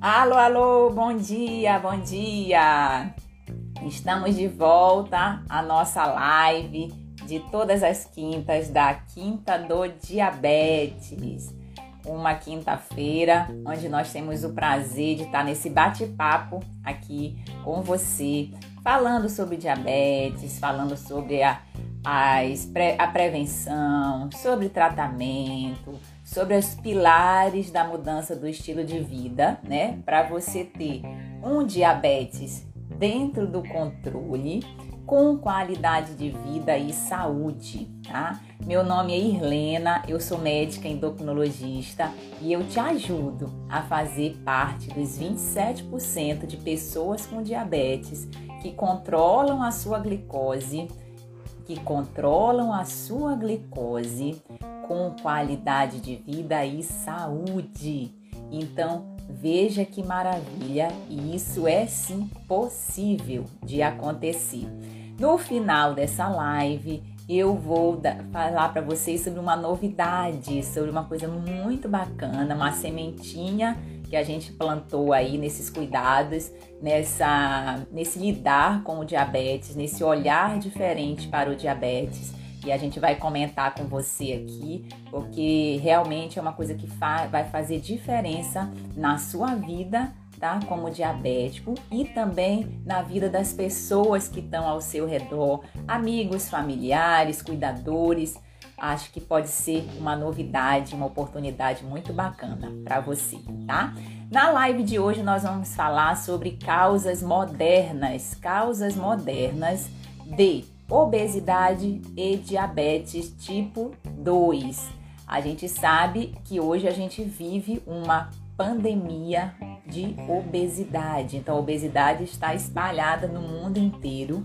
Alô, alô, bom dia, bom dia! Estamos de volta à nossa live de todas as quintas da Quinta do Diabetes. Uma quinta-feira onde nós temos o prazer de estar nesse bate-papo aqui com você, falando sobre diabetes, falando sobre a prevenção, sobre tratamento, sobre os pilares da mudança do estilo de vida, né? Para você ter um diabetes dentro do controle, com qualidade de vida e saúde, tá? Meu nome é Irlena, eu sou médica endocrinologista e eu te ajudo a fazer parte dos 27% de pessoas com diabetes que controlam a sua glicose, com qualidade de vida e saúde. Então, veja que maravilha, e isso é sim possível de acontecer. No final dessa live, eu vou falar para vocês sobre uma novidade, sobre uma coisa muito bacana, uma sementinha que a gente plantou aí nesses cuidados, nesse lidar com o diabetes, nesse olhar diferente para o diabetes. E a gente vai comentar com você aqui, porque realmente é uma coisa que vai fazer diferença na sua vida, tá? Como diabético, e também na vida das pessoas que estão ao seu redor, amigos, familiares, cuidadores. Acho que pode ser uma novidade, uma oportunidade muito bacana para você, tá? Na live de hoje nós vamos falar sobre causas modernas de obesidade e diabetes tipo 2. A gente sabe que hoje a gente vive uma pandemia de obesidade. Então, a obesidade está espalhada no mundo inteiro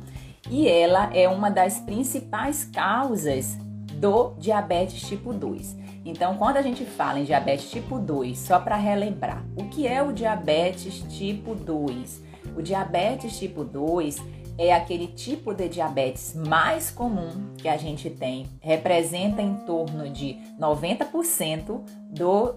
e ela é uma das principais causas do diabetes tipo 2. Então, quando a gente fala em diabetes tipo 2, só para relembrar, o que é o diabetes tipo 2? O diabetes tipo 2 é aquele tipo de diabetes mais comum que a gente tem, representa em torno de 90%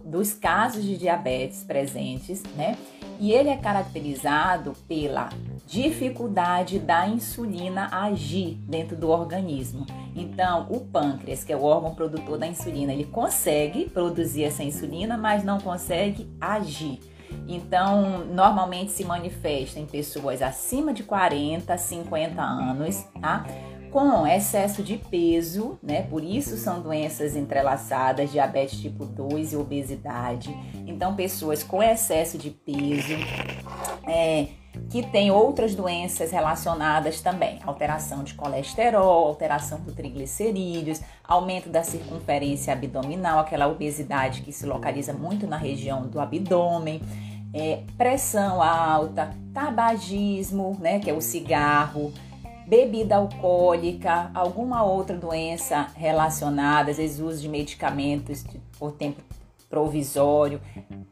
dos casos de diabetes presentes, né? E ele é caracterizado pela dificuldade da insulina agir dentro do organismo. Então, o pâncreas, que é o órgão produtor da insulina, ele consegue produzir essa insulina, mas não consegue agir. Então, normalmente se manifesta em pessoas acima de 40, 50 anos, tá? Com excesso de peso, né? Por isso são doenças entrelaçadas, diabetes tipo 2 e obesidade. Então, pessoas com excesso de peso, que tem outras doenças relacionadas também, alteração de colesterol, alteração do triglicerídeos, aumento da circunferência abdominal, aquela obesidade que se localiza muito na região do abdômen, pressão alta, tabagismo, né, que é o cigarro, bebida alcoólica, alguma outra doença relacionada, às vezes uso de medicamentos por tempo provisório,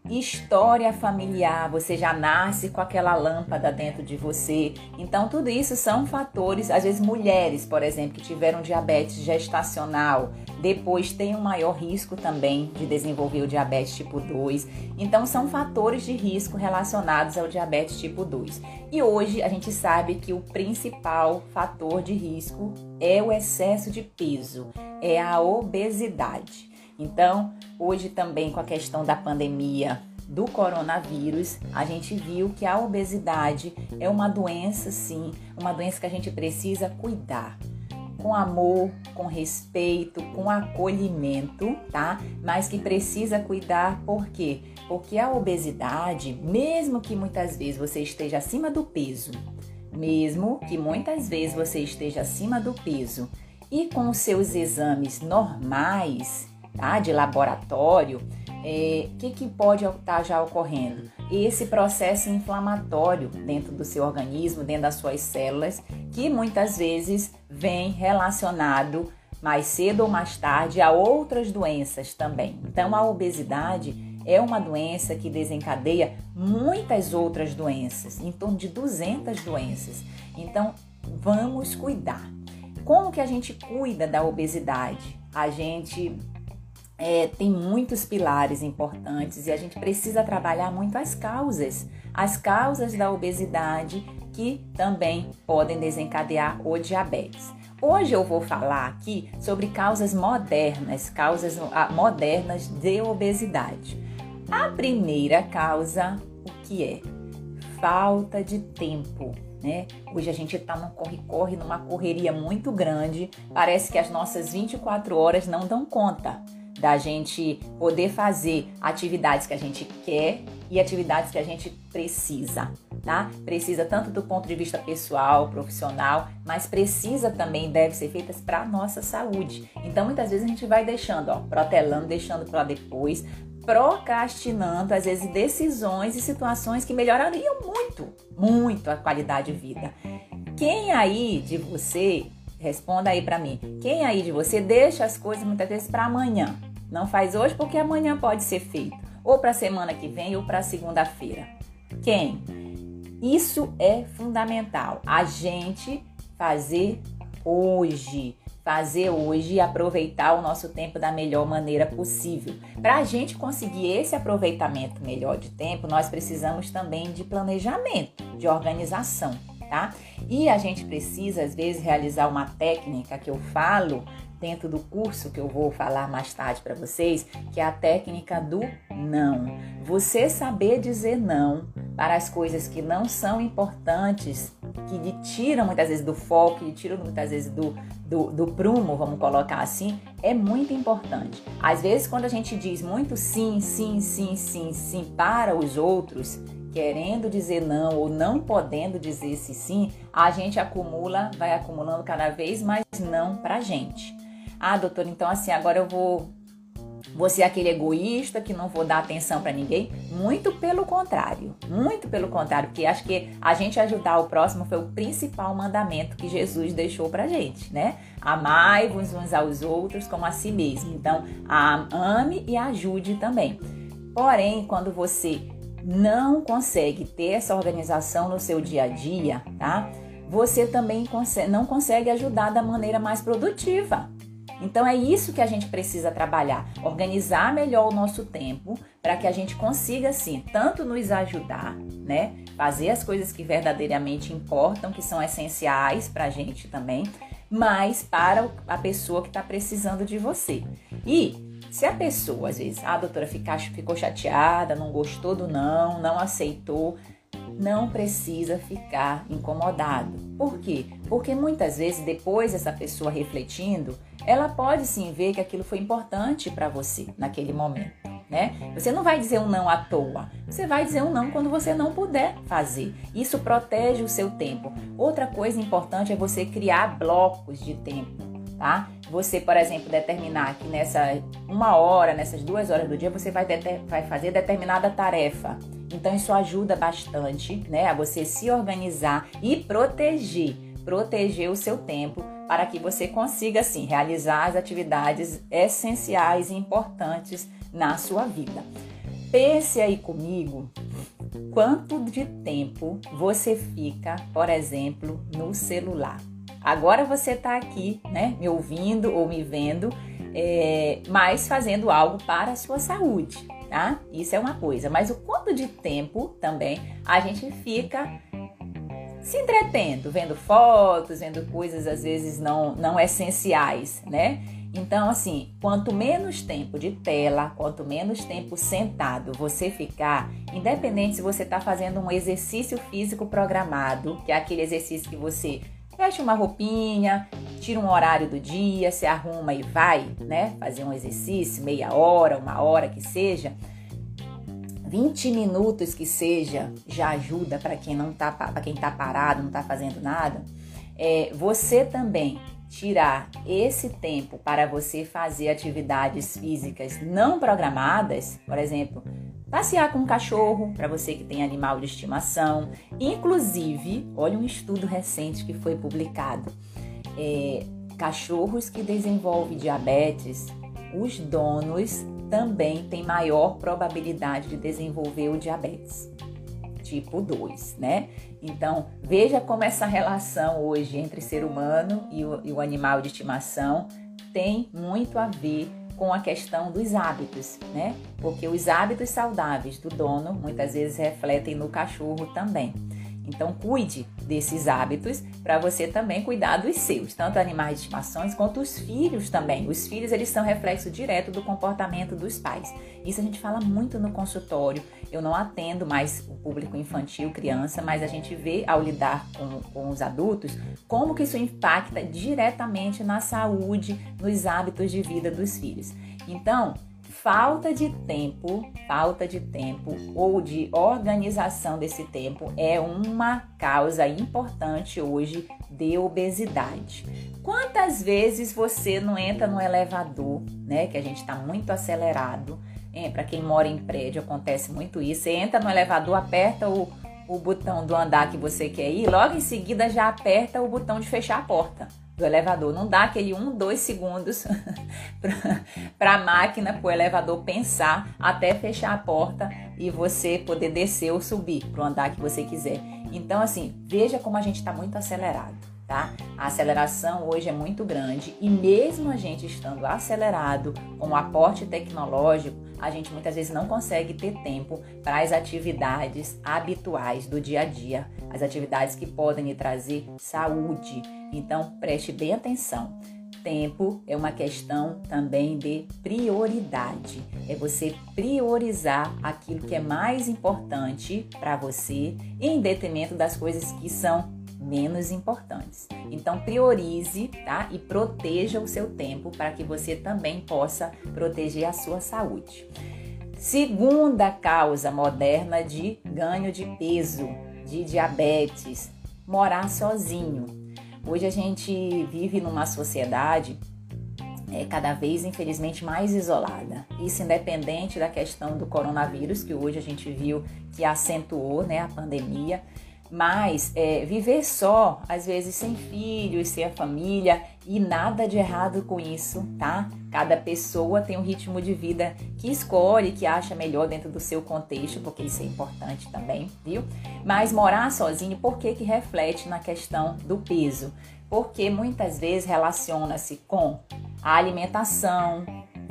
história familiar, você já nasce com aquela lâmpada dentro de você. Então, tudo isso são fatores, às vezes mulheres, por exemplo, que tiveram diabetes gestacional, depois tem um maior risco também de desenvolver o diabetes tipo 2. Então, são fatores de risco relacionados ao diabetes tipo 2. E hoje, a gente sabe que o principal fator de risco é o excesso de peso, é a obesidade. Então, hoje também com a questão da pandemia do coronavírus, a gente viu que a obesidade é uma doença, sim, uma doença que a gente precisa cuidar com amor, com respeito, com acolhimento, tá? Mas que precisa cuidar, por quê? Porque a obesidade, mesmo que muitas vezes você esteja acima do peso, e com os seus exames normais, tá, de laboratório, que pode estar já ocorrendo? Esse processo inflamatório dentro do seu organismo, dentro das suas células, que muitas vezes vem relacionado mais cedo ou mais tarde a outras doenças também. Então, a obesidade é uma doença que desencadeia muitas outras doenças, em torno de 200 doenças. Então, vamos cuidar. Como que a gente cuida da obesidade? A gente tem muitos pilares importantes e a gente precisa trabalhar muito as causas da obesidade que também podem desencadear o diabetes. Hoje eu vou falar aqui sobre causas modernas de obesidade. A primeira causa, o que é? Falta de tempo, né? Hoje a gente está numa correria muito grande, parece que as nossas 24 horas não dão conta da gente poder fazer atividades que a gente quer e atividades que a gente precisa, tá? Precisa tanto do ponto de vista pessoal, profissional, mas precisa também, deve ser feitas para a nossa saúde. Então, muitas vezes a gente vai deixando, protelando, deixando para depois, procrastinando, às vezes, decisões e situações que melhorariam muito a qualidade de vida. Responda aí pra mim. Quem aí de você deixa as coisas muitas vezes pra amanhã? Não faz hoje porque amanhã pode ser feito. Ou pra semana que vem ou pra segunda-feira. Quem? Isso é fundamental. A gente fazer hoje e aproveitar o nosso tempo da melhor maneira possível. Para a gente conseguir esse aproveitamento melhor de tempo, nós precisamos também de planejamento, de organização. Tá? E a gente precisa, às vezes, realizar uma técnica que eu falo dentro do curso que eu vou falar mais tarde para vocês, que é a técnica do não. Você saber dizer não para as coisas que não são importantes, que lhe tiram muitas vezes do foco, que lhe tiram muitas vezes do prumo, vamos colocar assim, é muito importante. Às vezes, quando a gente diz muito sim para os outros, querendo dizer não ou não podendo dizer esse sim, a gente vai acumulando cada vez mais não pra gente. Ah, doutora, então assim, agora eu vou ser aquele egoísta que não vou dar atenção pra ninguém? Muito pelo contrário, porque acho que a gente ajudar o próximo foi o principal mandamento que Jesus deixou pra gente, né? Amai-vos uns aos outros como a si mesmo. Então, ame e ajude também. Porém, quando você não consegue ter essa organização no seu dia a dia, tá? Você também não consegue ajudar da maneira mais produtiva. Então é isso que a gente precisa trabalhar, organizar melhor o nosso tempo para que a gente consiga, assim, tanto nos ajudar, né? Fazer as coisas que verdadeiramente importam, que são essenciais para a gente também, mas para a pessoa que está precisando de você. E se a pessoa, às vezes, a doutora ficou chateada, não gostou do não aceitou, não precisa ficar incomodado. Por quê? Porque muitas vezes, depois essa pessoa refletindo, ela pode sim ver que aquilo foi importante para você naquele momento, né? Você não vai dizer um não à toa, você vai dizer um não quando você não puder fazer. Isso protege o seu tempo. Outra coisa importante é você criar blocos de tempo, tá? Você, por exemplo, determinar que nessas 2 horas do dia, você vai fazer determinada tarefa. Então, isso ajuda bastante, né, a você se organizar e proteger o seu tempo para que você consiga, assim, realizar as atividades essenciais e importantes na sua vida. Pense aí comigo, quanto de tempo você fica, por exemplo, no celular? Agora você está aqui, né, me ouvindo ou me vendo, mas fazendo algo para a sua saúde, tá? Isso é uma coisa. Mas o quanto de tempo também a gente fica se entretendo, vendo fotos, vendo coisas às vezes não essenciais, né? Então, assim, quanto menos tempo de tela, quanto menos tempo sentado você ficar, independente se você está fazendo um exercício físico programado, que é aquele exercício que você fecha uma roupinha, tira um horário do dia, se arruma e vai, né, fazer um exercício, meia hora, 1 hora que seja, 20 minutos que seja, já ajuda para quem tá parado, não tá fazendo nada. Você também tirar esse tempo para você fazer atividades físicas não programadas, por exemplo, passear com um cachorro, para você que tem animal de estimação. Inclusive, olha um estudo recente que foi publicado. Cachorros que desenvolvem diabetes, os donos também têm maior probabilidade de desenvolver o diabetes tipo 2, né? Então, veja como essa relação hoje entre ser humano e o animal de estimação tem muito a ver com a questão dos hábitos, né? Porque os hábitos saudáveis do dono muitas vezes refletem no cachorro também. Então, cuide desses hábitos para você também cuidar dos seus, tanto animais de estimação quanto os filhos também. Os filhos, eles são reflexo direto do comportamento dos pais. Isso a gente fala muito no consultório. Eu não atendo mais o público infantil, criança, mas a gente vê, ao lidar com os adultos, como que isso impacta diretamente na saúde, nos hábitos de vida dos filhos. Então, falta de tempo ou de organização desse tempo é uma causa importante hoje de obesidade. Quantas vezes você não entra no elevador, né? Que a gente está muito acelerado. Para quem mora em prédio acontece muito isso. Você entra no elevador, aperta o botão do andar que você quer ir, logo em seguida já aperta o botão de fechar a porta do elevador. Não dá aquele 2 segundos para a máquina, para o elevador pensar até fechar a porta e você poder descer ou subir para o andar que você quiser. Então, assim, veja como a gente está muito acelerado, tá? A aceleração hoje é muito grande e mesmo a gente estando acelerado, com o aporte tecnológico, a gente muitas vezes não consegue ter tempo para as atividades habituais do dia a dia, as atividades que podem lhe trazer saúde. Então, preste bem atenção. Tempo é uma questão também de prioridade. É você priorizar aquilo que é mais importante para você, em detrimento das coisas que são menos importantes. Então, priorize, tá? E proteja o seu tempo para que você também possa proteger a sua saúde. Segunda causa moderna de ganho de peso, de diabetes: morar sozinho. Hoje a gente vive numa sociedade cada vez, infelizmente, mais isolada. Isso independente da questão do coronavírus, que hoje a gente viu que acentuou, né, a pandemia. Mas viver só, às vezes sem filhos, sem a família, e nada de errado com isso, tá? Cada pessoa tem um ritmo de vida que escolhe, que acha melhor dentro do seu contexto, porque isso é importante também, viu? Mas morar sozinho, por que que reflete na questão do peso? Porque muitas vezes relaciona-se com a alimentação.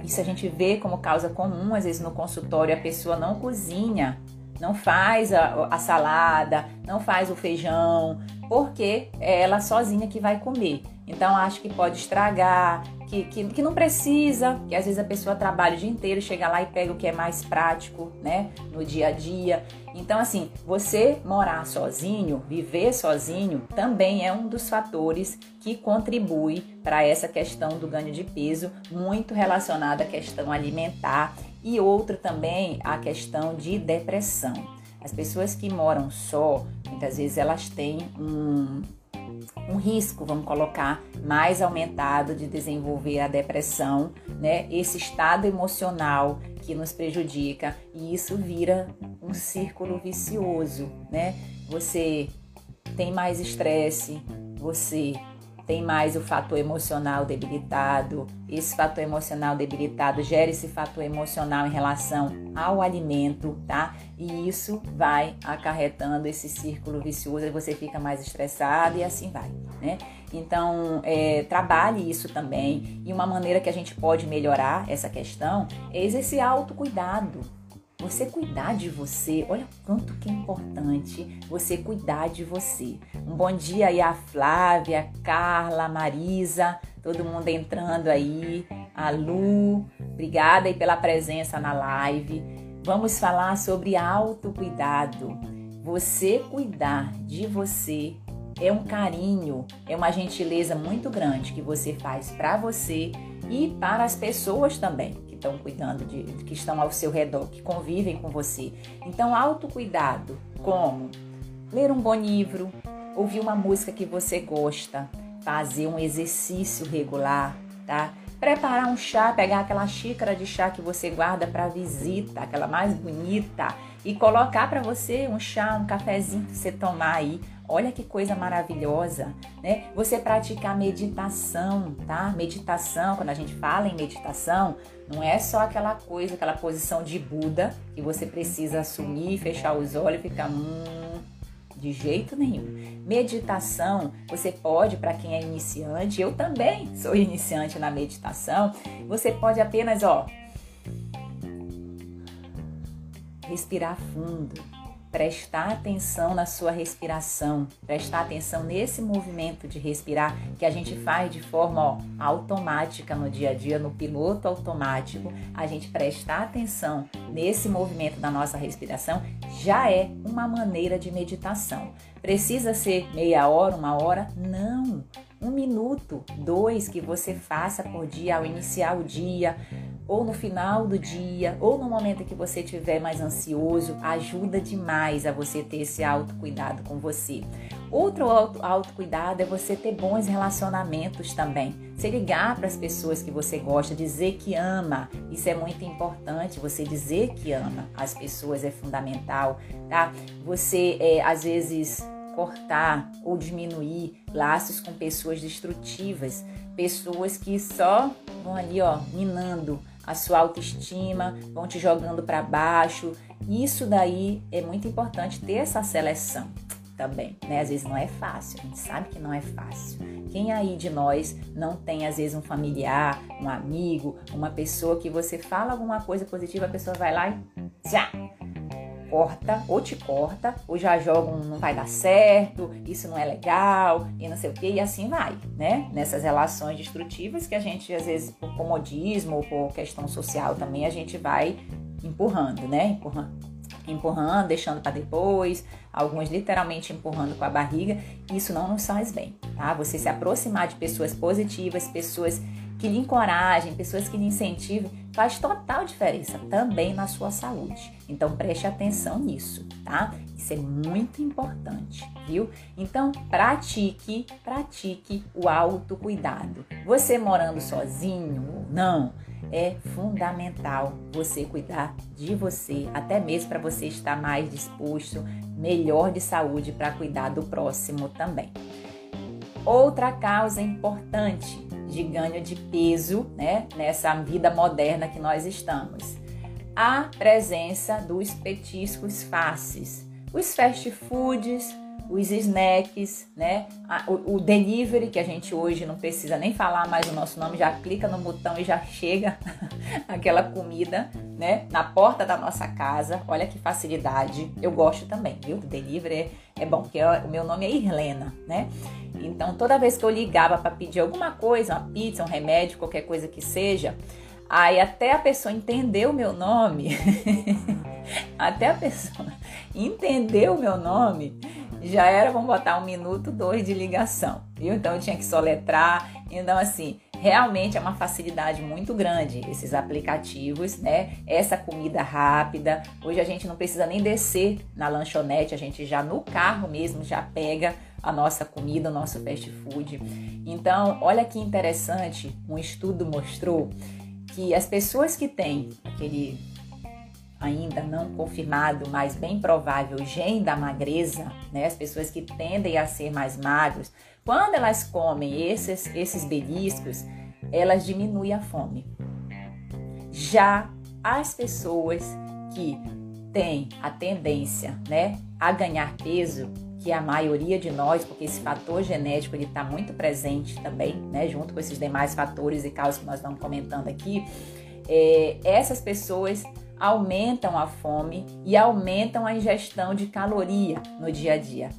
Isso a gente vê como causa comum, às vezes no consultório a pessoa não cozinha, não faz a salada, não faz o feijão, porque é ela sozinha que vai comer. Então, acho que pode estragar, que não precisa, que às vezes a pessoa trabalha o dia inteiro, chega lá e pega o que é mais prático, né, no dia a dia. Então, assim, você morar sozinho, viver sozinho, também é um dos fatores que contribui para essa questão do ganho de peso, muito relacionada à questão alimentar. E outro também, a questão de depressão. As pessoas que moram só, muitas vezes elas têm um risco, vamos colocar, mais aumentado de desenvolver a depressão, né? Esse estado emocional que nos prejudica, e isso vira um círculo vicioso, né? Você tem mais estresse, você tem mais o fator emocional debilitado. Esse fator emocional debilitado gera esse fator emocional em relação ao alimento, tá? E isso vai acarretando esse círculo vicioso, e você fica mais estressado e assim vai, né? Então, trabalhe isso também. E uma maneira que a gente pode melhorar essa questão é exercer autocuidado. Você cuidar de você, olha o quanto que é importante você cuidar de você. Um bom dia aí a Flávia, Carla, Marisa, todo mundo entrando aí, a Lu, obrigada aí pela presença na live. Vamos falar sobre autocuidado. Você cuidar de você é um carinho, é uma gentileza muito grande que você faz para você e para as pessoas também estão cuidando, que estão ao seu redor, que convivem com você. Então, autocuidado, como ler um bom livro, ouvir uma música que você gosta, fazer um exercício regular, tá? Preparar um chá, pegar aquela xícara de chá que você guarda para visita, aquela mais bonita, e colocar para você um chá, um cafezinho que você tomar aí. Olha que coisa maravilhosa, né? Você praticar meditação, tá? Meditação, quando a gente fala em meditação, não é só aquela coisa, aquela posição de Buda que você precisa assumir, fechar os olhos e ficar de jeito nenhum. Meditação, você pode, para quem é iniciante, eu também sou iniciante na meditação, você pode apenas, respirar fundo, prestar atenção na sua respiração, prestar atenção nesse movimento de respirar que a gente faz de forma automática no dia a dia, no piloto automático. A gente prestar atenção nesse movimento da nossa respiração já é uma maneira de meditação. Precisa ser meia hora, uma hora? Não! 1 minuto, 2 que você faça por dia ao iniciar o dia, ou no final do dia, ou no momento que você estiver mais ansioso, ajuda demais a você ter esse autocuidado com você. Outro autocuidado é você ter bons relacionamentos também. Você ligar para as pessoas que você gosta, dizer que ama. Isso é muito importante, você dizer que ama as pessoas é fundamental, tá? Você, às vezes, cortar ou diminuir laços com pessoas destrutivas, pessoas que só vão ali, minando a sua autoestima, vão te jogando para baixo. Isso daí é muito importante ter essa seleção também, né? Às vezes não é fácil, a gente sabe que não é fácil. Quem aí de nós não tem, às vezes, um familiar, um amigo, uma pessoa que você fala alguma coisa positiva, a pessoa vai lá e já corta, ou te corta, ou já joga não vai dar certo, isso não é legal, e não sei o que, e assim vai, né? Nessas relações destrutivas que a gente, às vezes, por comodismo ou por questão social também, a gente vai empurrando, né? Empurrando, deixando para depois, alguns literalmente empurrando com a barriga, isso não nos faz bem, tá? Você se aproximar de pessoas positivas, pessoas que lhe encorajem, pessoas que lhe incentivem, faz total diferença também na sua saúde. Então, preste atenção nisso, tá? Isso é muito importante, viu? Então, pratique o autocuidado. Você morando sozinho ou não, é fundamental você cuidar de você, até mesmo para você estar mais disposto, melhor de saúde para cuidar do próximo também. Outra causa importante de ganho de peso, né, nessa vida moderna que nós estamos. A presença dos petiscos fáceis, os fast foods, os snacks, né, o delivery, que a gente hoje não precisa nem falar mais o nosso nome, já clica no botão e já chega aquela comida, né, na porta da nossa casa. Olha que facilidade. Eu gosto também, viu? O delivery é bom, porque o meu nome é Irlena, né? Então, toda vez que eu ligava para pedir alguma coisa, uma pizza, um remédio, qualquer coisa que seja, aí até a pessoa entender o meu nome, já era, vamos botar 1 minuto, 2 de ligação, viu? Então, eu tinha que soletrar. Então, assim, realmente é uma facilidade muito grande esses aplicativos, né? Essa comida rápida. Hoje a gente não precisa nem descer na lanchonete, a gente já no carro mesmo já pega a nossa comida, o nosso fast food. Então, olha que interessante, um estudo mostrou que as pessoas que têm aquele ainda não confirmado, mas bem provável gene da magreza, né? As pessoas que tendem a ser mais magras, quando elas comem esses beliscos, elas diminuem a fome. Já as pessoas que têm a tendência, né, a ganhar peso, que a maioria de nós, porque esse fator genético ele está muito presente também, né, junto com esses demais fatores e causas que nós estamos comentando aqui, essas pessoas aumentam a fome e aumentam a ingestão de caloria no dia a dia.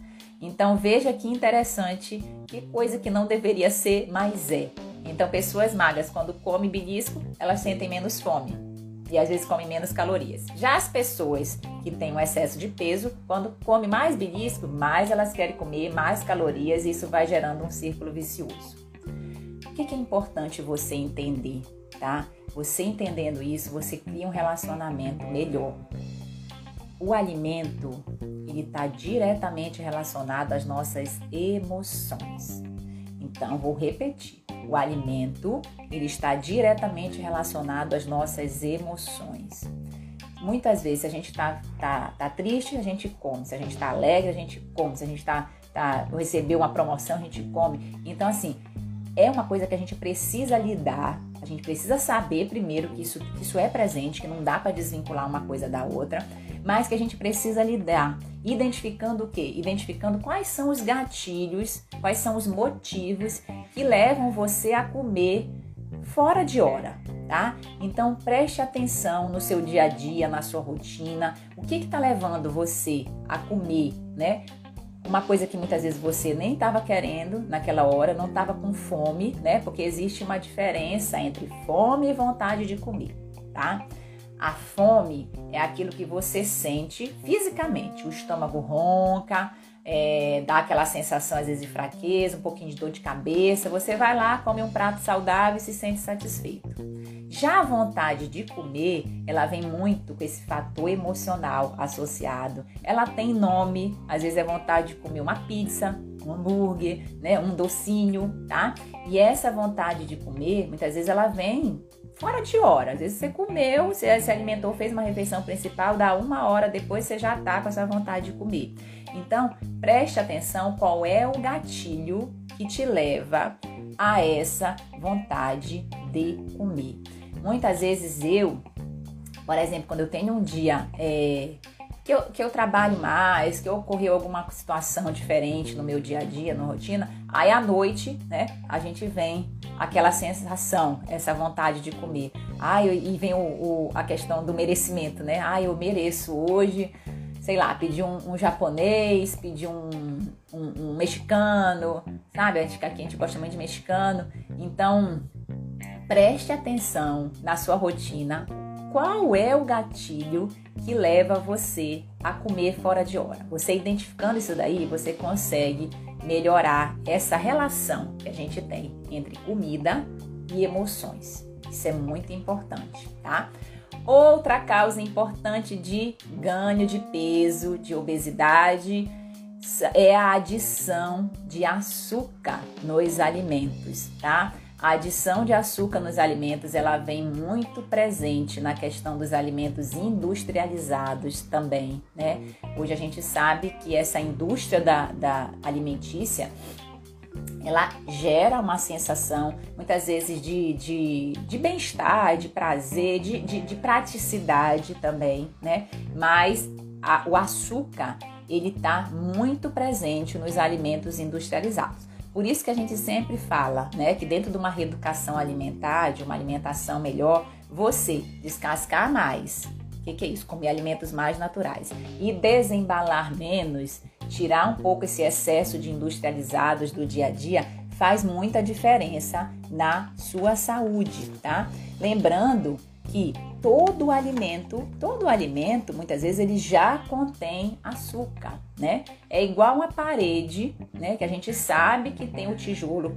Então veja que interessante, que coisa que não deveria ser, mas é. Então pessoas magras, quando comem belisco, elas sentem menos fome e às vezes come menos calorias. Já as pessoas que têm um excesso de peso, quando come mais belisco, mais elas querem comer, mais calorias, e isso vai gerando um círculo vicioso. O que é importante você entender, tá? Você entendendo isso, você cria um relacionamento melhor. O alimento, ele está diretamente relacionado às nossas emoções. Então, vou repetir. O alimento, ele está diretamente relacionado às nossas emoções. Muitas vezes, se a gente tá triste, a gente come. Se a gente tá alegre, a gente come. Se a gente recebeu uma promoção, a gente come. Então, assim, é uma coisa que a gente precisa lidar. A gente precisa saber primeiro que isso é presente, que não dá para desvincular uma coisa da outra. mas que a gente precisa lidar. Identificando o quê? Identificando quais são os gatilhos, quais são os motivos que levam você a comer fora de hora, tá? Então preste atenção no seu dia a dia, na sua rotina, o que está levando você a comer, né? Uma coisa que muitas vezes você nem estava querendo naquela hora, não estava com fome, né? Porque existe uma diferença entre fome e vontade de comer, tá? A fome é aquilo que você sente fisicamente, o estômago ronca, dá aquela sensação às vezes de fraqueza, um pouquinho de dor de cabeça, você vai lá, come um prato saudável e se sente satisfeito. Já a vontade de comer, ela vem muito com esse fator emocional associado, ela tem nome, às vezes é vontade de comer uma pizza, um hambúrguer, né, um docinho, tá? E essa vontade de comer, muitas vezes ela vem fora de hora, às vezes você comeu, você se alimentou, fez uma refeição principal, dá uma hora depois você já tá com essa vontade de comer. Então, preste atenção qual é o gatilho que te leva a essa vontade de comer. Muitas vezes eu, por exemplo, quando eu tenho um dia que eu trabalho mais, que ocorreu alguma situação diferente no meu dia a dia, na rotina, aí à noite, né, a gente vem aquela sensação, essa vontade de comer. E vem a questão do merecimento, né? Eu mereço hoje, sei lá, pedir um japonês, pedir um mexicano, sabe? Acho que aqui a gente gosta muito de mexicano. Então, preste atenção na sua rotina. Qual é o gatilho que leva você a comer fora de hora? Você identificando isso daí, você consegue melhorar essa relação que a gente tem entre comida e emoções. Isso é muito importante, tá? Outra causa importante de ganho de peso, de obesidade, é a adição de açúcar nos alimentos, tá? A adição de açúcar nos alimentos, ela vem muito presente na questão dos alimentos industrializados também, né? Hoje a gente sabe que essa indústria da alimentícia, ela gera uma sensação, muitas vezes, de bem-estar, de prazer, de praticidade também, né? Mas o açúcar, ele tá muito presente nos alimentos industrializados. Por isso que a gente sempre fala, né, que dentro de uma reeducação alimentar, de uma alimentação melhor, você descascar mais, que é isso? Comer alimentos mais naturais e desembalar menos, tirar um pouco esse excesso de industrializados do dia a dia, faz muita diferença na sua saúde, tá? Lembrando que todo alimento, muitas vezes ele já contém açúcar, né? É igual uma parede, né? Que a gente sabe que tem o tijolo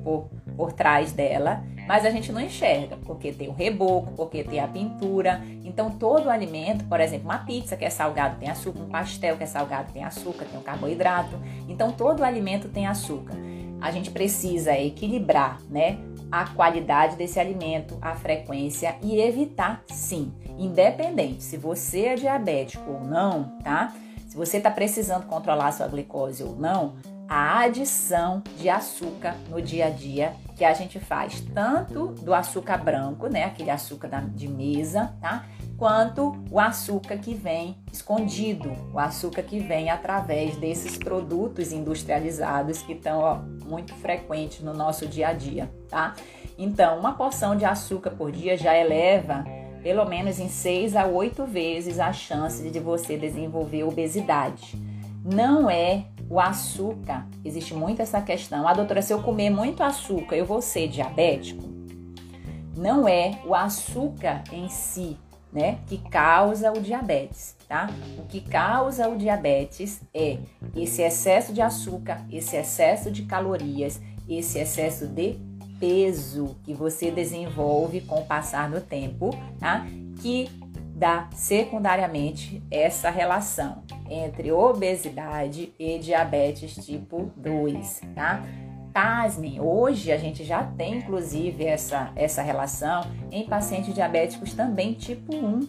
por trás dela, mas a gente não enxerga, porque tem o reboco, porque tem a pintura. Então, todo alimento, por exemplo, uma pizza que é salgado tem açúcar, um pastel que é salgado tem açúcar, tem um carboidrato. Então, todo alimento tem açúcar. A gente precisa equilibrar, né, a qualidade desse alimento, a frequência e evitar, sim, independente se você é diabético ou não, tá? Se você está precisando controlar sua glicose ou não, a adição de açúcar no dia a dia que a gente faz, tanto do açúcar branco, né, aquele açúcar de mesa, tá? Quanto o açúcar que vem escondido, o açúcar que vem através desses produtos industrializados que estão, ó, muito frequentes no nosso dia a dia, tá? Então, uma porção de açúcar por dia já eleva pelo menos em 6 a 8 vezes a chance de você desenvolver obesidade. Não é o açúcar, existe muito essa questão. Doutora, se eu comer muito açúcar, eu vou ser diabético? Não é o açúcar em si, né, que causa o diabetes, tá? O que causa o diabetes é esse excesso de açúcar, esse excesso de calorias, esse excesso de peso que você desenvolve com o passar do tempo, tá? Que dá secundariamente essa relação entre obesidade e diabetes tipo 2, tá? Pasmem, hoje a gente já tem, inclusive, essa relação em pacientes diabéticos também tipo 1,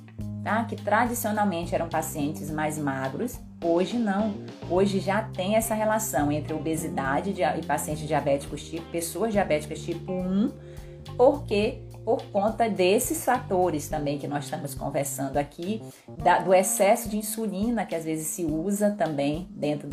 tá? Que tradicionalmente eram pacientes mais magros, hoje não. Hoje já tem essa relação entre obesidade e pessoas diabéticas tipo 1, porque por conta desses fatores também que nós estamos conversando aqui, do excesso de insulina que às vezes se usa também dentro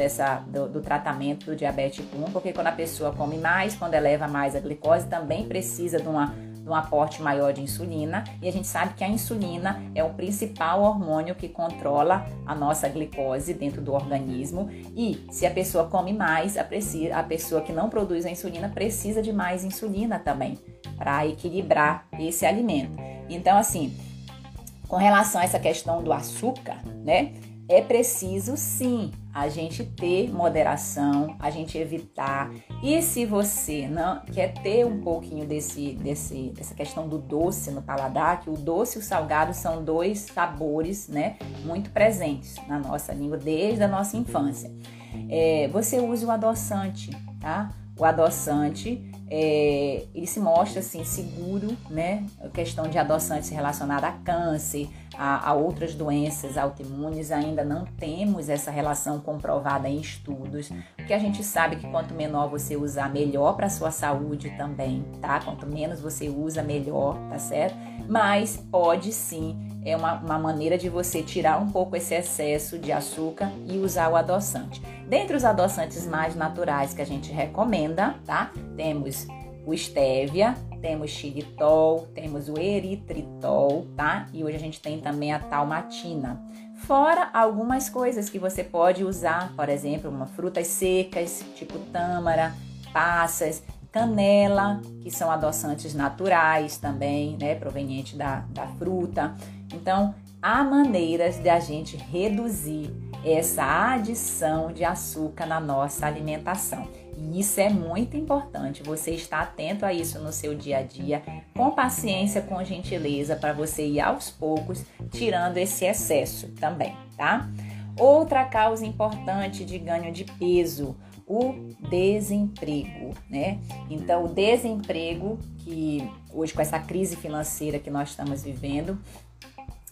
do tratamento do diabetes tipo 1, porque quando a pessoa come mais, quando eleva mais a glicose, também precisa de um aporte maior de insulina, e a gente sabe que a insulina é o principal hormônio que controla a nossa glicose dentro do organismo, e se a pessoa come mais, a pessoa que não produz a insulina precisa de mais insulina também, para equilibrar esse alimento. Então, assim, com relação a essa questão do açúcar, né, é preciso sim a gente ter moderação, a gente evitar. E se você não quer ter um pouquinho dessa questão do doce no paladar, que o doce e o salgado são dois sabores, né, muito presentes na nossa língua desde a nossa infância, você usa o adoçante, tá? O adoçante, ele se mostra assim, seguro, né? A questão de adoçantes relacionada a câncer, a outras doenças autoimunes, ainda não temos essa relação comprovada em estudos, porque a gente sabe que quanto menor você usar, melhor para a sua saúde também, tá? Quanto menos você usa, melhor, tá certo? Mas pode sim, é uma maneira de você tirar um pouco esse excesso de açúcar e usar o adoçante. Dentre os adoçantes mais naturais que a gente recomenda, tá? Temos o estévia, temos xilitol, temos o eritritol, tá? E hoje a gente tem também a talmatina. Fora algumas coisas que você pode usar, por exemplo, frutas secas, tipo tâmara, passas, canela, que são adoçantes naturais também, né? Proveniente da fruta. Então, há maneiras de a gente reduzir essa adição de açúcar na nossa alimentação. E isso é muito importante, você estar atento a isso no seu dia a dia, com paciência, com gentileza, para você ir aos poucos tirando esse excesso também, tá? Outra causa importante de ganho de peso, o desemprego, né? Então, o desemprego, que hoje com essa crise financeira que nós estamos vivendo,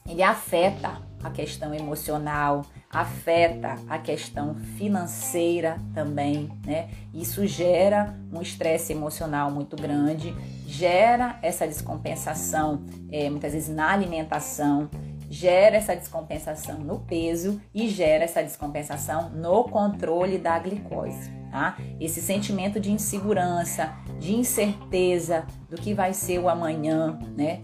ele afeta a questão emocional, afeta a questão financeira também, né? Isso gera um estresse emocional muito grande, gera essa descompensação, muitas vezes na alimentação, gera essa descompensação no peso e gera essa descompensação no controle da glicose, tá? Esse sentimento de insegurança, de incerteza do que vai ser o amanhã, né?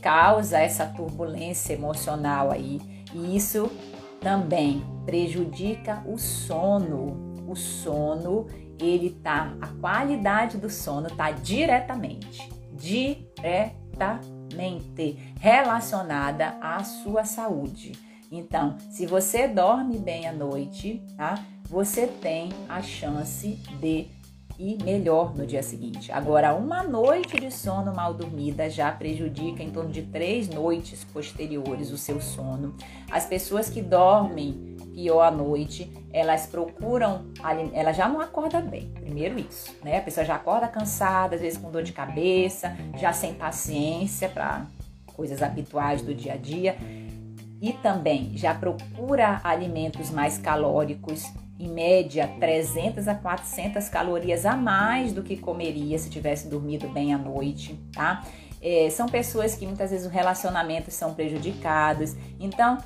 Causa essa turbulência emocional aí, e isso também prejudica o sono. O sono, a qualidade do sono está diretamente relacionada à sua saúde. Então, se você dorme bem à noite, tá? Você tem a chance de e melhor no dia seguinte. Agora, uma noite de sono mal dormida já prejudica em torno de 3 noites posteriores o seu sono. As pessoas que dormem pior à noite, elas já não acordam bem, primeiro isso, né? A pessoa já acorda cansada, às vezes com dor de cabeça, já sem paciência para coisas habituais do dia a dia, e também já procura alimentos mais calóricos, em média 300 a 400 calorias a mais do que comeria se tivesse dormido bem à noite, tá? São pessoas que muitas vezes os relacionamentos são prejudicados. Então,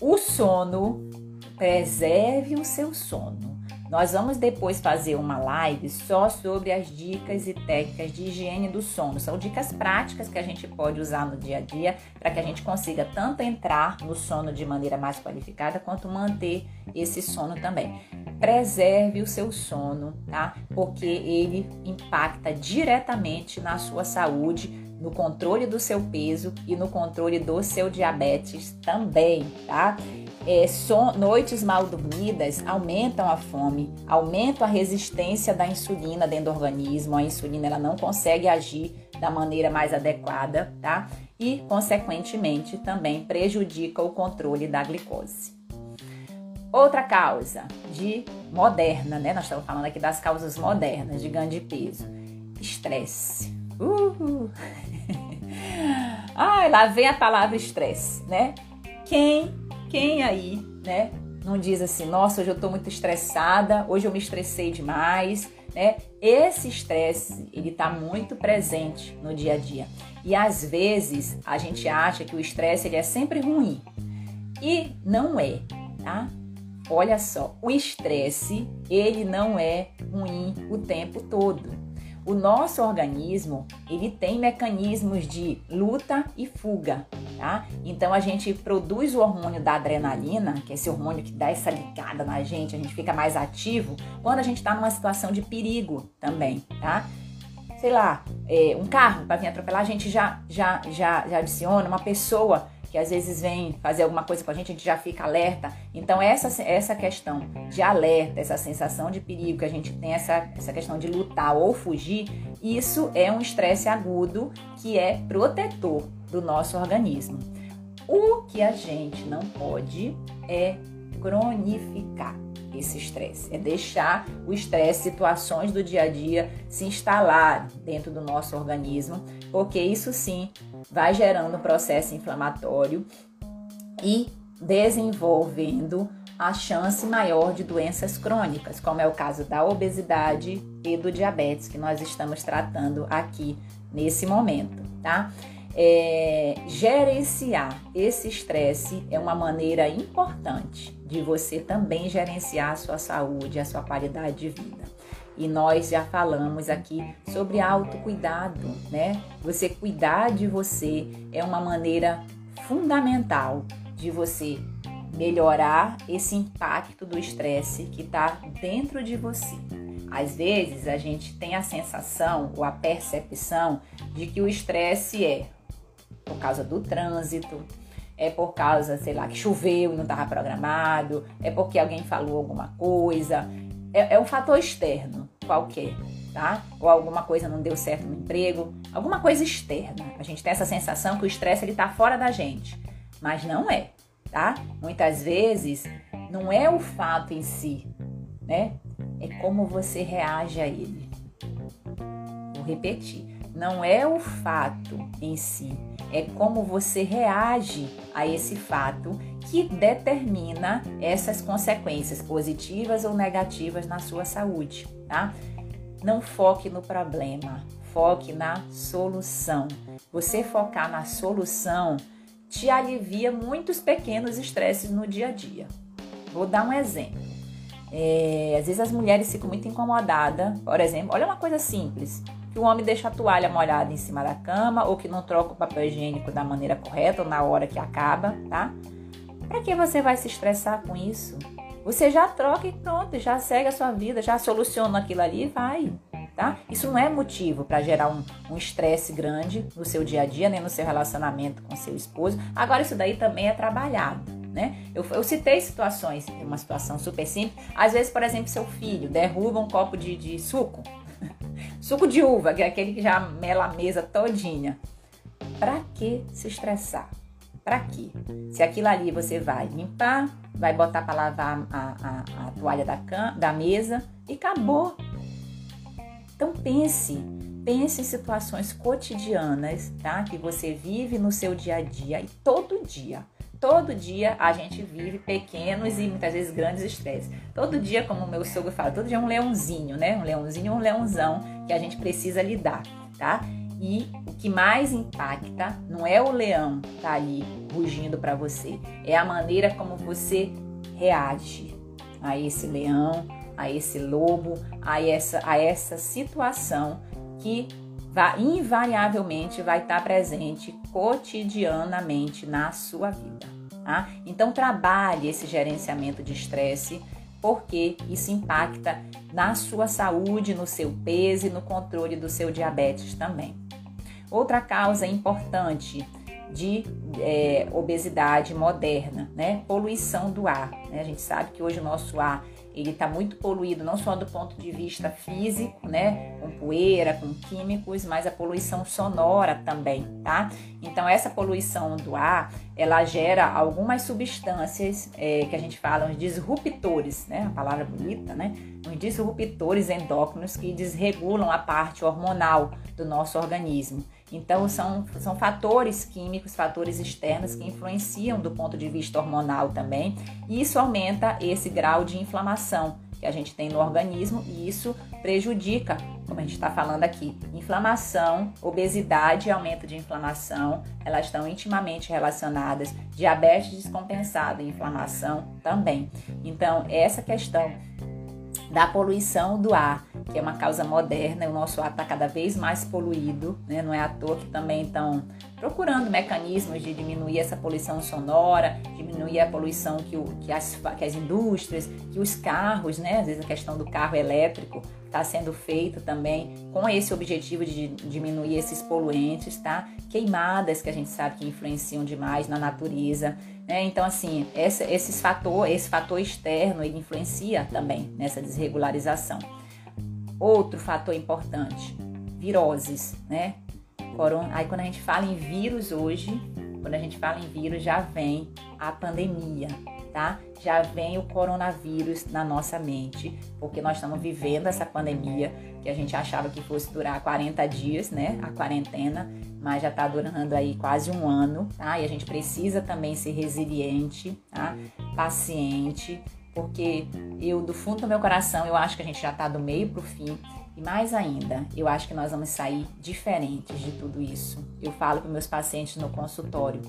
o sono, preserve o seu sono. Nós vamos depois fazer uma live só sobre as dicas e técnicas de higiene do sono. São dicas práticas que a gente pode usar no dia a dia para que a gente consiga tanto entrar no sono de maneira mais qualificada quanto manter esse sono também. Preserve o seu sono, tá? Porque ele impacta diretamente na sua saúde, no controle do seu peso e no controle do seu diabetes também, tá? Noites mal dormidas aumentam a fome, aumentam a resistência da insulina dentro do organismo. A insulina ela não consegue agir da maneira mais adequada, tá? E, consequentemente, também prejudica o controle da glicose. Outra causa moderna, né? Nós estamos falando aqui das causas modernas de ganho de peso. Estresse. Ai, lá vem a palavra estresse, né? Quem aí, né, não diz assim, nossa, hoje eu tô muito estressada, hoje eu me estressei demais, né? Esse estresse, ele tá muito presente no dia a dia. E às vezes a gente acha que o estresse ele é sempre ruim. E não é, tá? Olha só, o estresse ele não é ruim o tempo todo. O nosso organismo ele tem mecanismos de luta e fuga, tá? Então a gente produz o hormônio da adrenalina, que é esse hormônio que dá essa ligada na gente, a gente fica mais ativo quando a gente está numa situação de perigo também, tá? Sei lá, um carro para vir atropelar, a gente já adiciona uma pessoa que às vezes vem fazer alguma coisa com a gente já fica alerta. Então, essa questão de alerta, essa sensação de perigo que a gente tem, essa questão de lutar ou fugir, isso é um estresse agudo que é protetor do nosso organismo. O que a gente não pode é cronificar esse estresse, é deixar o estresse, situações do dia a dia se instalar dentro do nosso organismo, porque isso sim vai gerando um processo inflamatório e desenvolvendo a chance maior de doenças crônicas, como é o caso da obesidade e do diabetes, que nós estamos tratando aqui nesse momento, tá? Gerenciar esse estresse é uma maneira importante de você também gerenciar a sua saúde, a sua qualidade de vida. E nós já falamos aqui sobre autocuidado, né? Você cuidar de você é uma maneira fundamental de você melhorar esse impacto do estresse que está dentro de você. Às vezes a gente tem a sensação ou a percepção de que o estresse é por causa do trânsito, é por causa, sei lá, que choveu e não estava programado, é porque alguém falou alguma coisa, é um fator externo qualquer, tá? Ou alguma coisa não deu certo no emprego, alguma coisa externa. A gente tem essa sensação que o estresse ele tá fora da gente, mas não é, tá? Muitas vezes não é o fato em si, né? É como você reage a ele. Vou repetir. Não é o fato em si, é como você reage a esse fato que determina essas consequências positivas ou negativas na sua saúde, tá? Não foque no problema, foque na solução. Você focar na solução te alivia muitos pequenos estresses no dia a dia. Vou dar um exemplo. Às vezes as mulheres ficam muito incomodadas, por exemplo, olha uma coisa simples. Que o homem deixa a toalha molhada em cima da cama ou que não troca o papel higiênico da maneira correta ou na hora que acaba, tá? Pra que você vai se estressar com isso? Você já troca e pronto, já segue a sua vida, já soluciona aquilo ali e vai, tá? Isso não é motivo pra gerar um estresse grande no seu dia a dia, nem no seu relacionamento com seu esposo. Agora isso daí também é trabalhado. Né? Eu citei situações, uma situação super simples. Às vezes, por exemplo, seu filho derruba um copo de suco. Suco de uva, que é aquele que já mela a mesa todinha. Pra que se estressar? Pra quê? Se aquilo ali você vai limpar, vai botar pra lavar a toalha da mesa e acabou. Então pense em situações cotidianas, tá? Que você vive no seu dia a dia e todo dia. Todo dia a gente vive pequenos e muitas vezes grandes estresses. Todo dia, como o meu sogro fala, todo dia é um leãozinho, né? Um leãozinho ou um leãozão que a gente precisa lidar, tá? E o que mais impacta não é o leão que tá ali rugindo pra você, é a maneira como você reage a esse leão, a esse lobo, a essa situação que invariavelmente vai estar presente cotidianamente na sua vida, tá? Então trabalhe esse gerenciamento de estresse, porque isso impacta na sua saúde, no seu peso e no controle do seu diabetes também. Outra causa importante de obesidade moderna, né? Poluição do ar, né? A gente sabe que hoje o nosso ar ele está muito poluído, não só do ponto de vista físico, né? Com poeira, com químicos, mas a poluição sonora também, tá? Então, essa poluição do ar, ela gera algumas substâncias que a gente fala, uns disruptores, né? Uma palavra bonita, né? Uns disruptores endócrinos que desregulam a parte hormonal do nosso organismo. Então, são fatores químicos, fatores externos que influenciam do ponto de vista hormonal também. E isso aumenta esse grau de inflamação que a gente tem no organismo e isso prejudica como a gente está falando aqui, inflamação, obesidade e aumento de inflamação, elas estão intimamente relacionadas, diabetes descompensada e inflamação também. Então, essa questão da poluição do ar, que é uma causa moderna, o nosso ar está cada vez mais poluído, né? Não é à toa que também estão procurando mecanismos de diminuir essa poluição sonora, diminuir a poluição que as indústrias, que os carros, né? Às vezes a questão do carro elétrico está sendo feita também com esse objetivo de diminuir esses poluentes, tá? Queimadas, que a gente sabe que influenciam demais na natureza, né? Então, assim, esse fator externo, ele influencia também nessa desregularização. Outro fator importante, viroses, né? Aí quando a gente fala em vírus hoje, já vem a pandemia, tá? Já vem o coronavírus na nossa mente, porque nós estamos vivendo essa pandemia, que a gente achava que fosse durar 40 dias, né? A quarentena, mas já está durando aí quase um ano, tá? E a gente precisa também ser resiliente, tá? Paciente, porque eu, do fundo do meu coração, eu acho que a gente já está do meio para o fim. E mais ainda, eu acho que nós vamos sair diferentes de tudo isso. Eu falo para meus pacientes no consultório,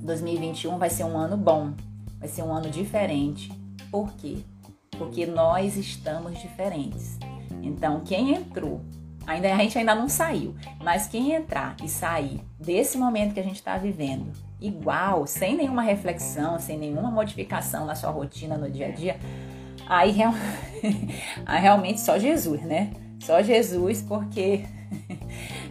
2021 vai ser um ano bom, vai ser um ano diferente. Por quê? Porque nós estamos diferentes. Então, quem entrou, a gente ainda não saiu, mas quem entrar e sair desse momento que a gente está vivendo, igual, sem nenhuma reflexão, sem nenhuma modificação na sua rotina, no dia a dia, aí realmente só Jesus, né? Só Jesus, porque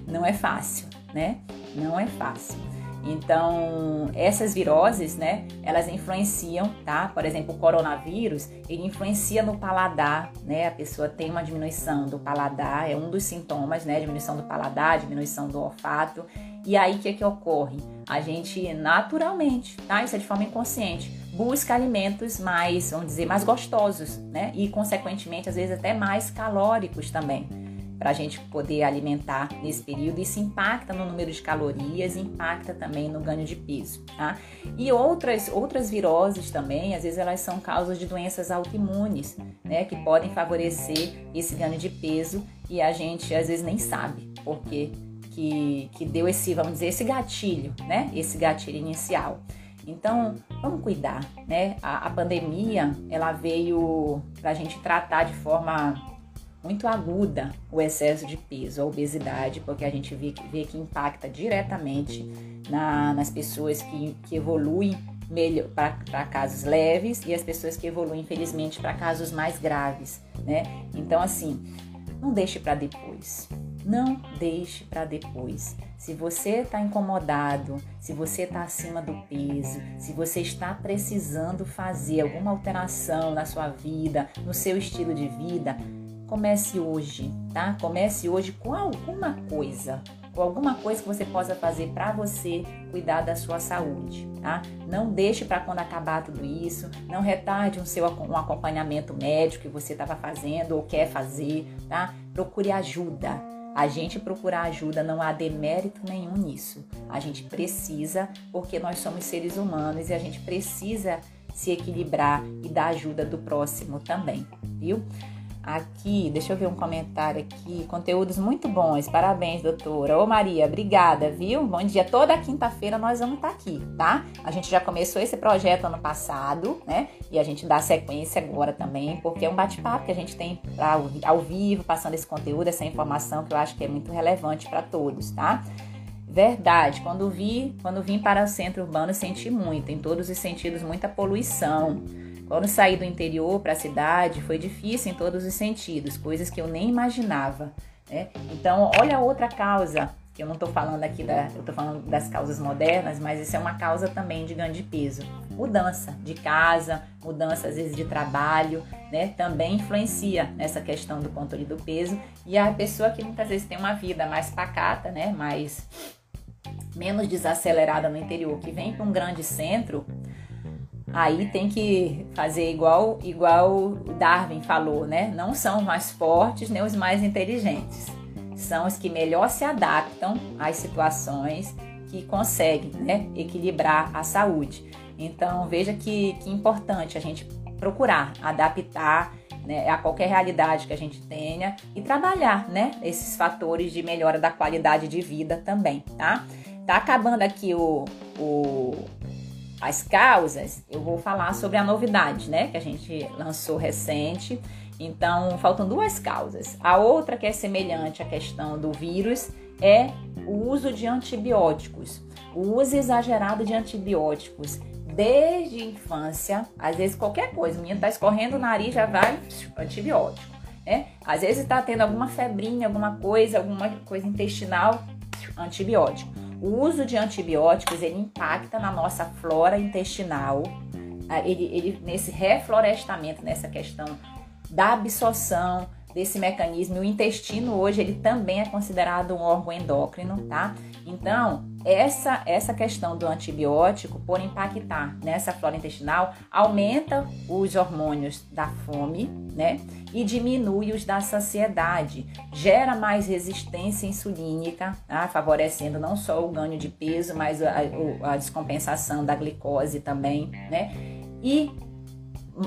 não é fácil, né? Não é fácil. Então, essas viroses, né? Elas influenciam, tá? Por exemplo, o coronavírus, ele influencia no paladar, né? A pessoa tem uma diminuição do paladar, é um dos sintomas, né? Diminuição do paladar, diminuição do olfato. E aí, o que é que ocorre? A gente naturalmente, tá? Isso é de forma inconsciente. Busca alimentos mais, vamos dizer, mais gostosos, né? E, consequentemente, às vezes até mais calóricos também, para a gente poder alimentar nesse período. Isso impacta no número de calorias, impacta também no ganho de peso, tá? E outras viroses também, às vezes elas são causas de doenças autoimunes, né? Que podem favorecer esse ganho de peso e a gente, às vezes, nem sabe por quê que deu esse, vamos dizer, esse gatilho, né? Esse gatilho inicial. Então, vamos cuidar, né? A pandemia, ela veio para a gente tratar de forma muito aguda o excesso de peso, a obesidade, porque a gente vê que impacta diretamente nas pessoas que evoluem melhor para casos leves e as pessoas que evoluem, infelizmente, para casos mais graves, né? Então, assim, não deixe para depois. Não deixe para depois. Se você está incomodado, se você está acima do peso, se você está precisando fazer alguma alteração na sua vida, no seu estilo de vida, comece hoje, tá? Comece hoje com alguma coisa que você possa fazer para você cuidar da sua saúde, tá? Não deixe para quando acabar tudo isso, não retarde um acompanhamento médico que você estava fazendo ou quer fazer, tá? Procure ajuda. A gente procurar ajuda, não há demérito nenhum nisso. A gente precisa, porque nós somos seres humanos e a gente precisa se equilibrar e dar ajuda do próximo também, viu? Aqui, deixa eu ver um comentário aqui, conteúdos muito bons, parabéns, doutora. Ô Maria, obrigada, viu? Bom dia, toda quinta-feira nós vamos estar aqui, tá? A gente já começou esse projeto ano passado, né? E a gente dá sequência agora também, porque é um bate-papo que a gente tem ao vivo, passando esse conteúdo, essa informação que eu acho que é muito relevante para todos, tá? Verdade, quando vim para o centro urbano senti muito, em todos os sentidos, muita poluição. Quando saí do interior para a cidade, foi difícil em todos os sentidos, coisas que eu nem imaginava, né? Então, olha outra causa, que eu não estou falando aqui, eu estou falando das causas modernas, mas isso é uma causa também de ganho de peso. Mudança de casa, mudança às vezes de trabalho, né? Também influencia nessa questão do controle do peso. E a pessoa que muitas vezes tem uma vida mais pacata, né? Menos desacelerada no interior, que vem para um grande centro, aí tem que fazer igual o Darwin falou, né? Não são os mais fortes nem os mais inteligentes. São os que melhor se adaptam às situações que conseguem, né? Equilibrar a saúde. Então, veja que importante a gente procurar adaptar, né, a qualquer realidade que a gente tenha e trabalhar, né, esses fatores de melhora da qualidade de vida também, tá? Tá acabando aqui as causas, eu vou falar sobre a novidade, né, que a gente lançou recente. Então, faltam duas causas. A outra, que é semelhante à questão do vírus, é o uso de antibióticos. O uso exagerado de antibióticos desde a infância. Às vezes, qualquer coisa, o menino está escorrendo o nariz, já vai antibiótico, né? Às vezes, está tendo alguma febrinha, alguma coisa intestinal, antibiótico. O uso de antibióticos, ele impacta na nossa flora intestinal. Ele nesse reflorestamento, nessa questão da absorção desse mecanismo. O intestino hoje, ele também é considerado um órgão endócrino, tá? Então, essa questão do antibiótico, por impactar nessa flora intestinal, aumenta os hormônios da fome, né? E diminui os da saciedade, gera mais resistência insulínica, tá? Favorecendo não só o ganho de peso, mas a descompensação da glicose também, né? E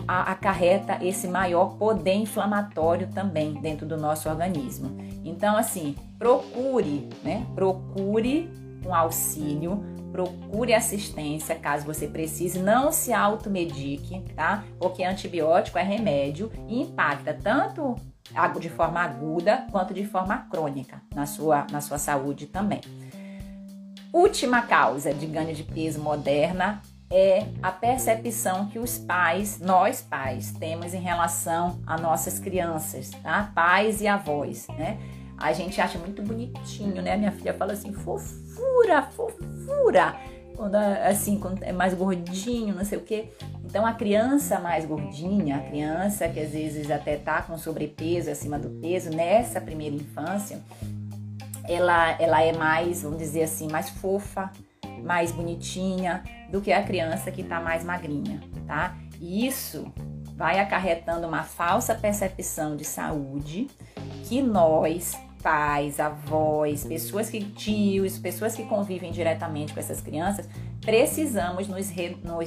acarreta esse maior poder inflamatório também dentro do nosso organismo. Então, assim, procure, né? Procure um auxílio, procure assistência caso você precise, não se automedique, tá? Porque antibiótico é remédio e impacta tanto de forma aguda quanto de forma crônica na sua saúde também. Última causa de ganho de peso moderna é a percepção que os pais, nós pais, temos em relação a nossas crianças, tá? Pais e avós, né? A gente acha muito bonitinho, né? Minha filha fala assim, fofura, fofura, quando é mais gordinho, não sei o quê. Então, a criança mais gordinha, a criança que às vezes até tá com sobrepeso, acima do peso, nessa primeira infância, ela é mais, vamos dizer assim, mais fofa, mais bonitinha, do que a criança que está mais magrinha, tá? E isso vai acarretando uma falsa percepção de saúde que nós, pais, avós, tios, pessoas que convivem diretamente com essas crianças, precisamos nos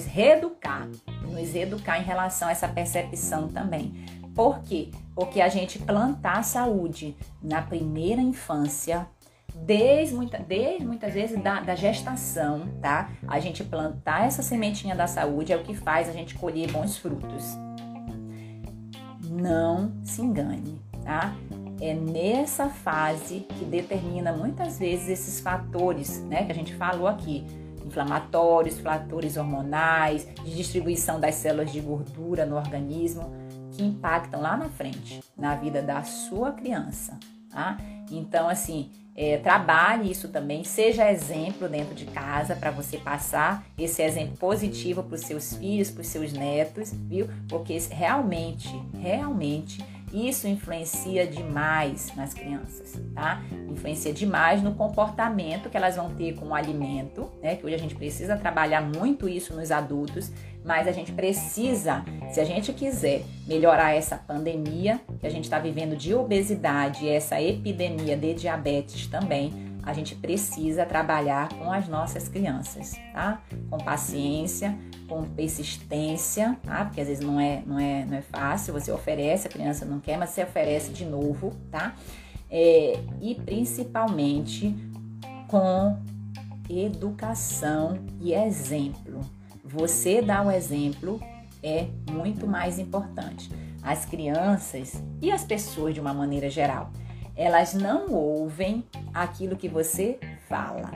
reeducar em relação a essa percepção também. Por quê? Porque a gente plantar saúde na primeira infância, desde muitas vezes da gestação, tá? A gente plantar essa sementinha da saúde é o que faz a gente colher bons frutos. Não se engane, tá? É nessa fase que determina muitas vezes esses fatores, né, que a gente falou aqui, inflamatórios, fatores hormonais, de distribuição das células de gordura no organismo, que impactam lá na frente, na vida da sua criança, tá? Então, assim, trabalhe isso também, seja exemplo dentro de casa para você passar esse exemplo positivo para os seus filhos, para os seus netos, viu? Porque realmente isso influencia demais nas crianças, tá? Influencia demais no comportamento que elas vão ter com o alimento, né? Que hoje a gente precisa trabalhar muito isso nos adultos, mas a gente precisa, se a gente quiser melhorar essa pandemia que a gente está vivendo de obesidade, essa epidemia de diabetes também, a gente precisa trabalhar com as nossas crianças, tá? Com paciência, com persistência, tá? Porque às vezes não é fácil, você oferece, a criança não quer, mas você oferece de novo, tá? E principalmente com educação e exemplo. Você dar o exemplo é muito mais importante. As crianças e as pessoas, de uma maneira geral, elas não ouvem aquilo que você fala.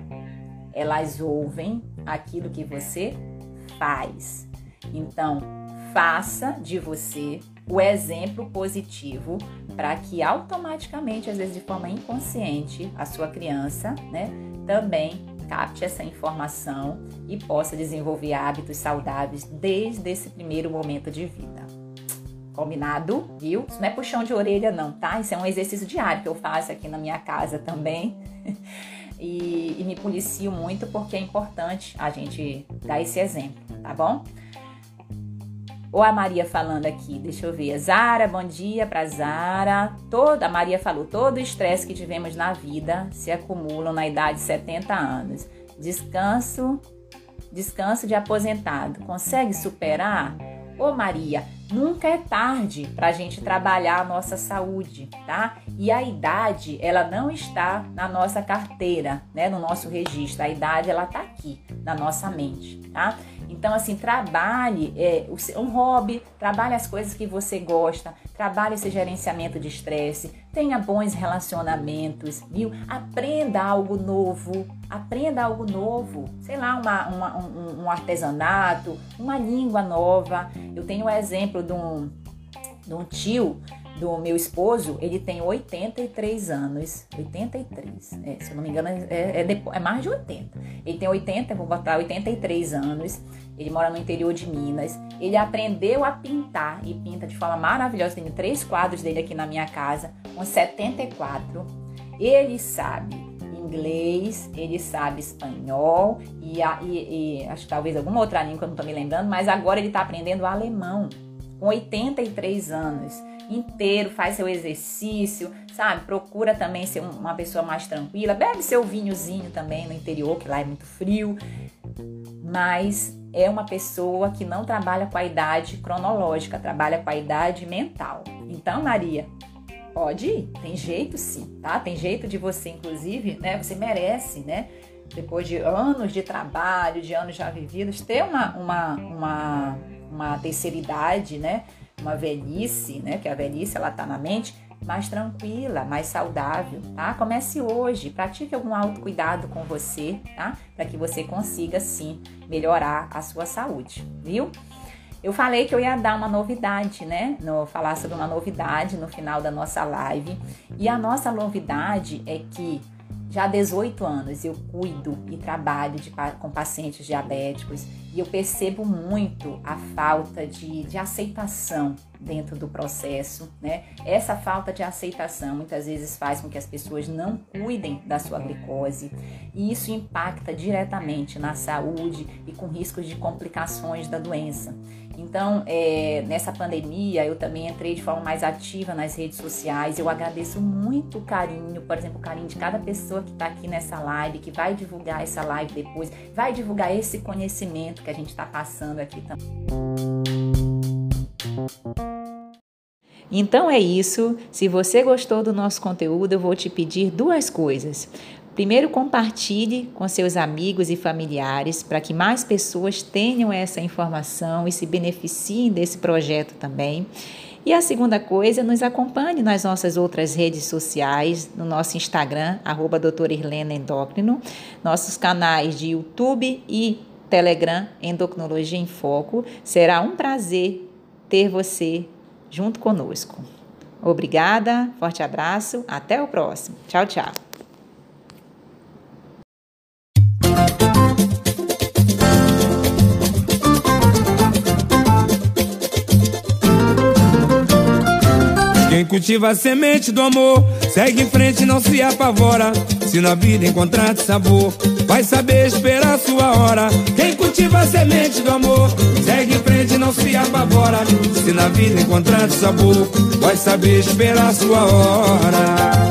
Elas ouvem aquilo que você faz. Então, faça de você o exemplo positivo para que automaticamente, às vezes de forma inconsciente, a sua criança, né, também capte essa informação e possa desenvolver hábitos saudáveis desde esse primeiro momento de vida. Combinado, viu? Isso não é puxão de orelha não, tá? Isso é um exercício diário que eu faço aqui na minha casa também e me policio muito, porque é importante a gente dar esse exemplo, tá bom? Ou a Maria falando aqui, deixa eu ver, Zara, bom dia pra Zara. A Maria falou, todo o estresse que tivemos na vida se acumulam na idade de 70 anos. Descanso de aposentado, consegue superar? Ô Maria, nunca é tarde para a gente trabalhar a nossa saúde, tá? E a idade, ela não está na nossa carteira, né? No nosso registro. A idade, ela tá aqui, na nossa mente, tá? Então, assim, trabalhe um hobby, trabalhe as coisas que você gosta, trabalhe esse gerenciamento de estresse, tenha bons relacionamentos, viu? Aprenda algo novo, sei lá, um artesanato, uma língua nova. Eu tenho um exemplo de um tio do meu esposo, ele tem 83 anos, 83, se eu não me engano é mais de 80, ele tem 80, vou botar 83 anos, ele mora no interior de Minas, ele aprendeu a pintar e pinta de forma maravilhosa, tem 3 quadros dele aqui na minha casa, com 74, ele sabe inglês, ele sabe espanhol e acho que talvez alguma outra língua, eu não estou me lembrando, mas agora ele está aprendendo alemão, com 83 anos, inteiro, faz seu exercício, sabe? Procura também ser uma pessoa mais tranquila, bebe seu vinhozinho também no interior, que lá é muito frio, mas é uma pessoa que não trabalha com a idade cronológica, trabalha com a idade mental. Então, Maria, pode ir, tem jeito sim, tá? Tem jeito de você, inclusive, né? Você merece, né? Depois de anos de trabalho, de anos já vividos, ter uma terceira idade, né? Uma velhice, né? Que a velhice ela tá na mente, mais tranquila, mais saudável, tá? Comece hoje, pratique algum autocuidado com você, tá? Para que você consiga sim melhorar a sua saúde, viu? Eu falei que eu ia dar uma novidade, né? Falar sobre uma novidade no final da nossa live. E a nossa novidade é que já há 18 anos eu cuido e trabalho com pacientes diabéticos e eu percebo muito a falta de aceitação dentro do processo, né? Essa falta de aceitação muitas vezes faz com que as pessoas não cuidem da sua glicose e isso impacta diretamente na saúde e com riscos de complicações da doença. Então, nessa pandemia, eu também entrei de forma mais ativa nas redes sociais. Eu agradeço muito o carinho, por exemplo, o carinho de cada pessoa que está aqui nessa live, que vai divulgar essa live depois, vai divulgar esse conhecimento que a gente está passando aqui também. Então é isso. Se você gostou do nosso conteúdo, eu vou te pedir 2 coisas. Primeiro, compartilhe com seus amigos e familiares para que mais pessoas tenham essa informação e se beneficiem desse projeto também. E a segunda coisa, nos acompanhe nas nossas outras redes sociais, no nosso Instagram, @doutora Irlena Endócrino, nossos canais de YouTube e Telegram, Endocrinologia em Foco. Será um prazer ter você junto conosco. Obrigada, forte abraço, até o próximo. Tchau, tchau. Quem cultiva a semente do amor, segue em frente e não se apavora. Se na vida encontrar sabor, vai saber esperar sua hora. Quem cultiva a semente do amor, segue em frente e não se apavora. Se na vida encontrar sabor, vai saber esperar sua hora.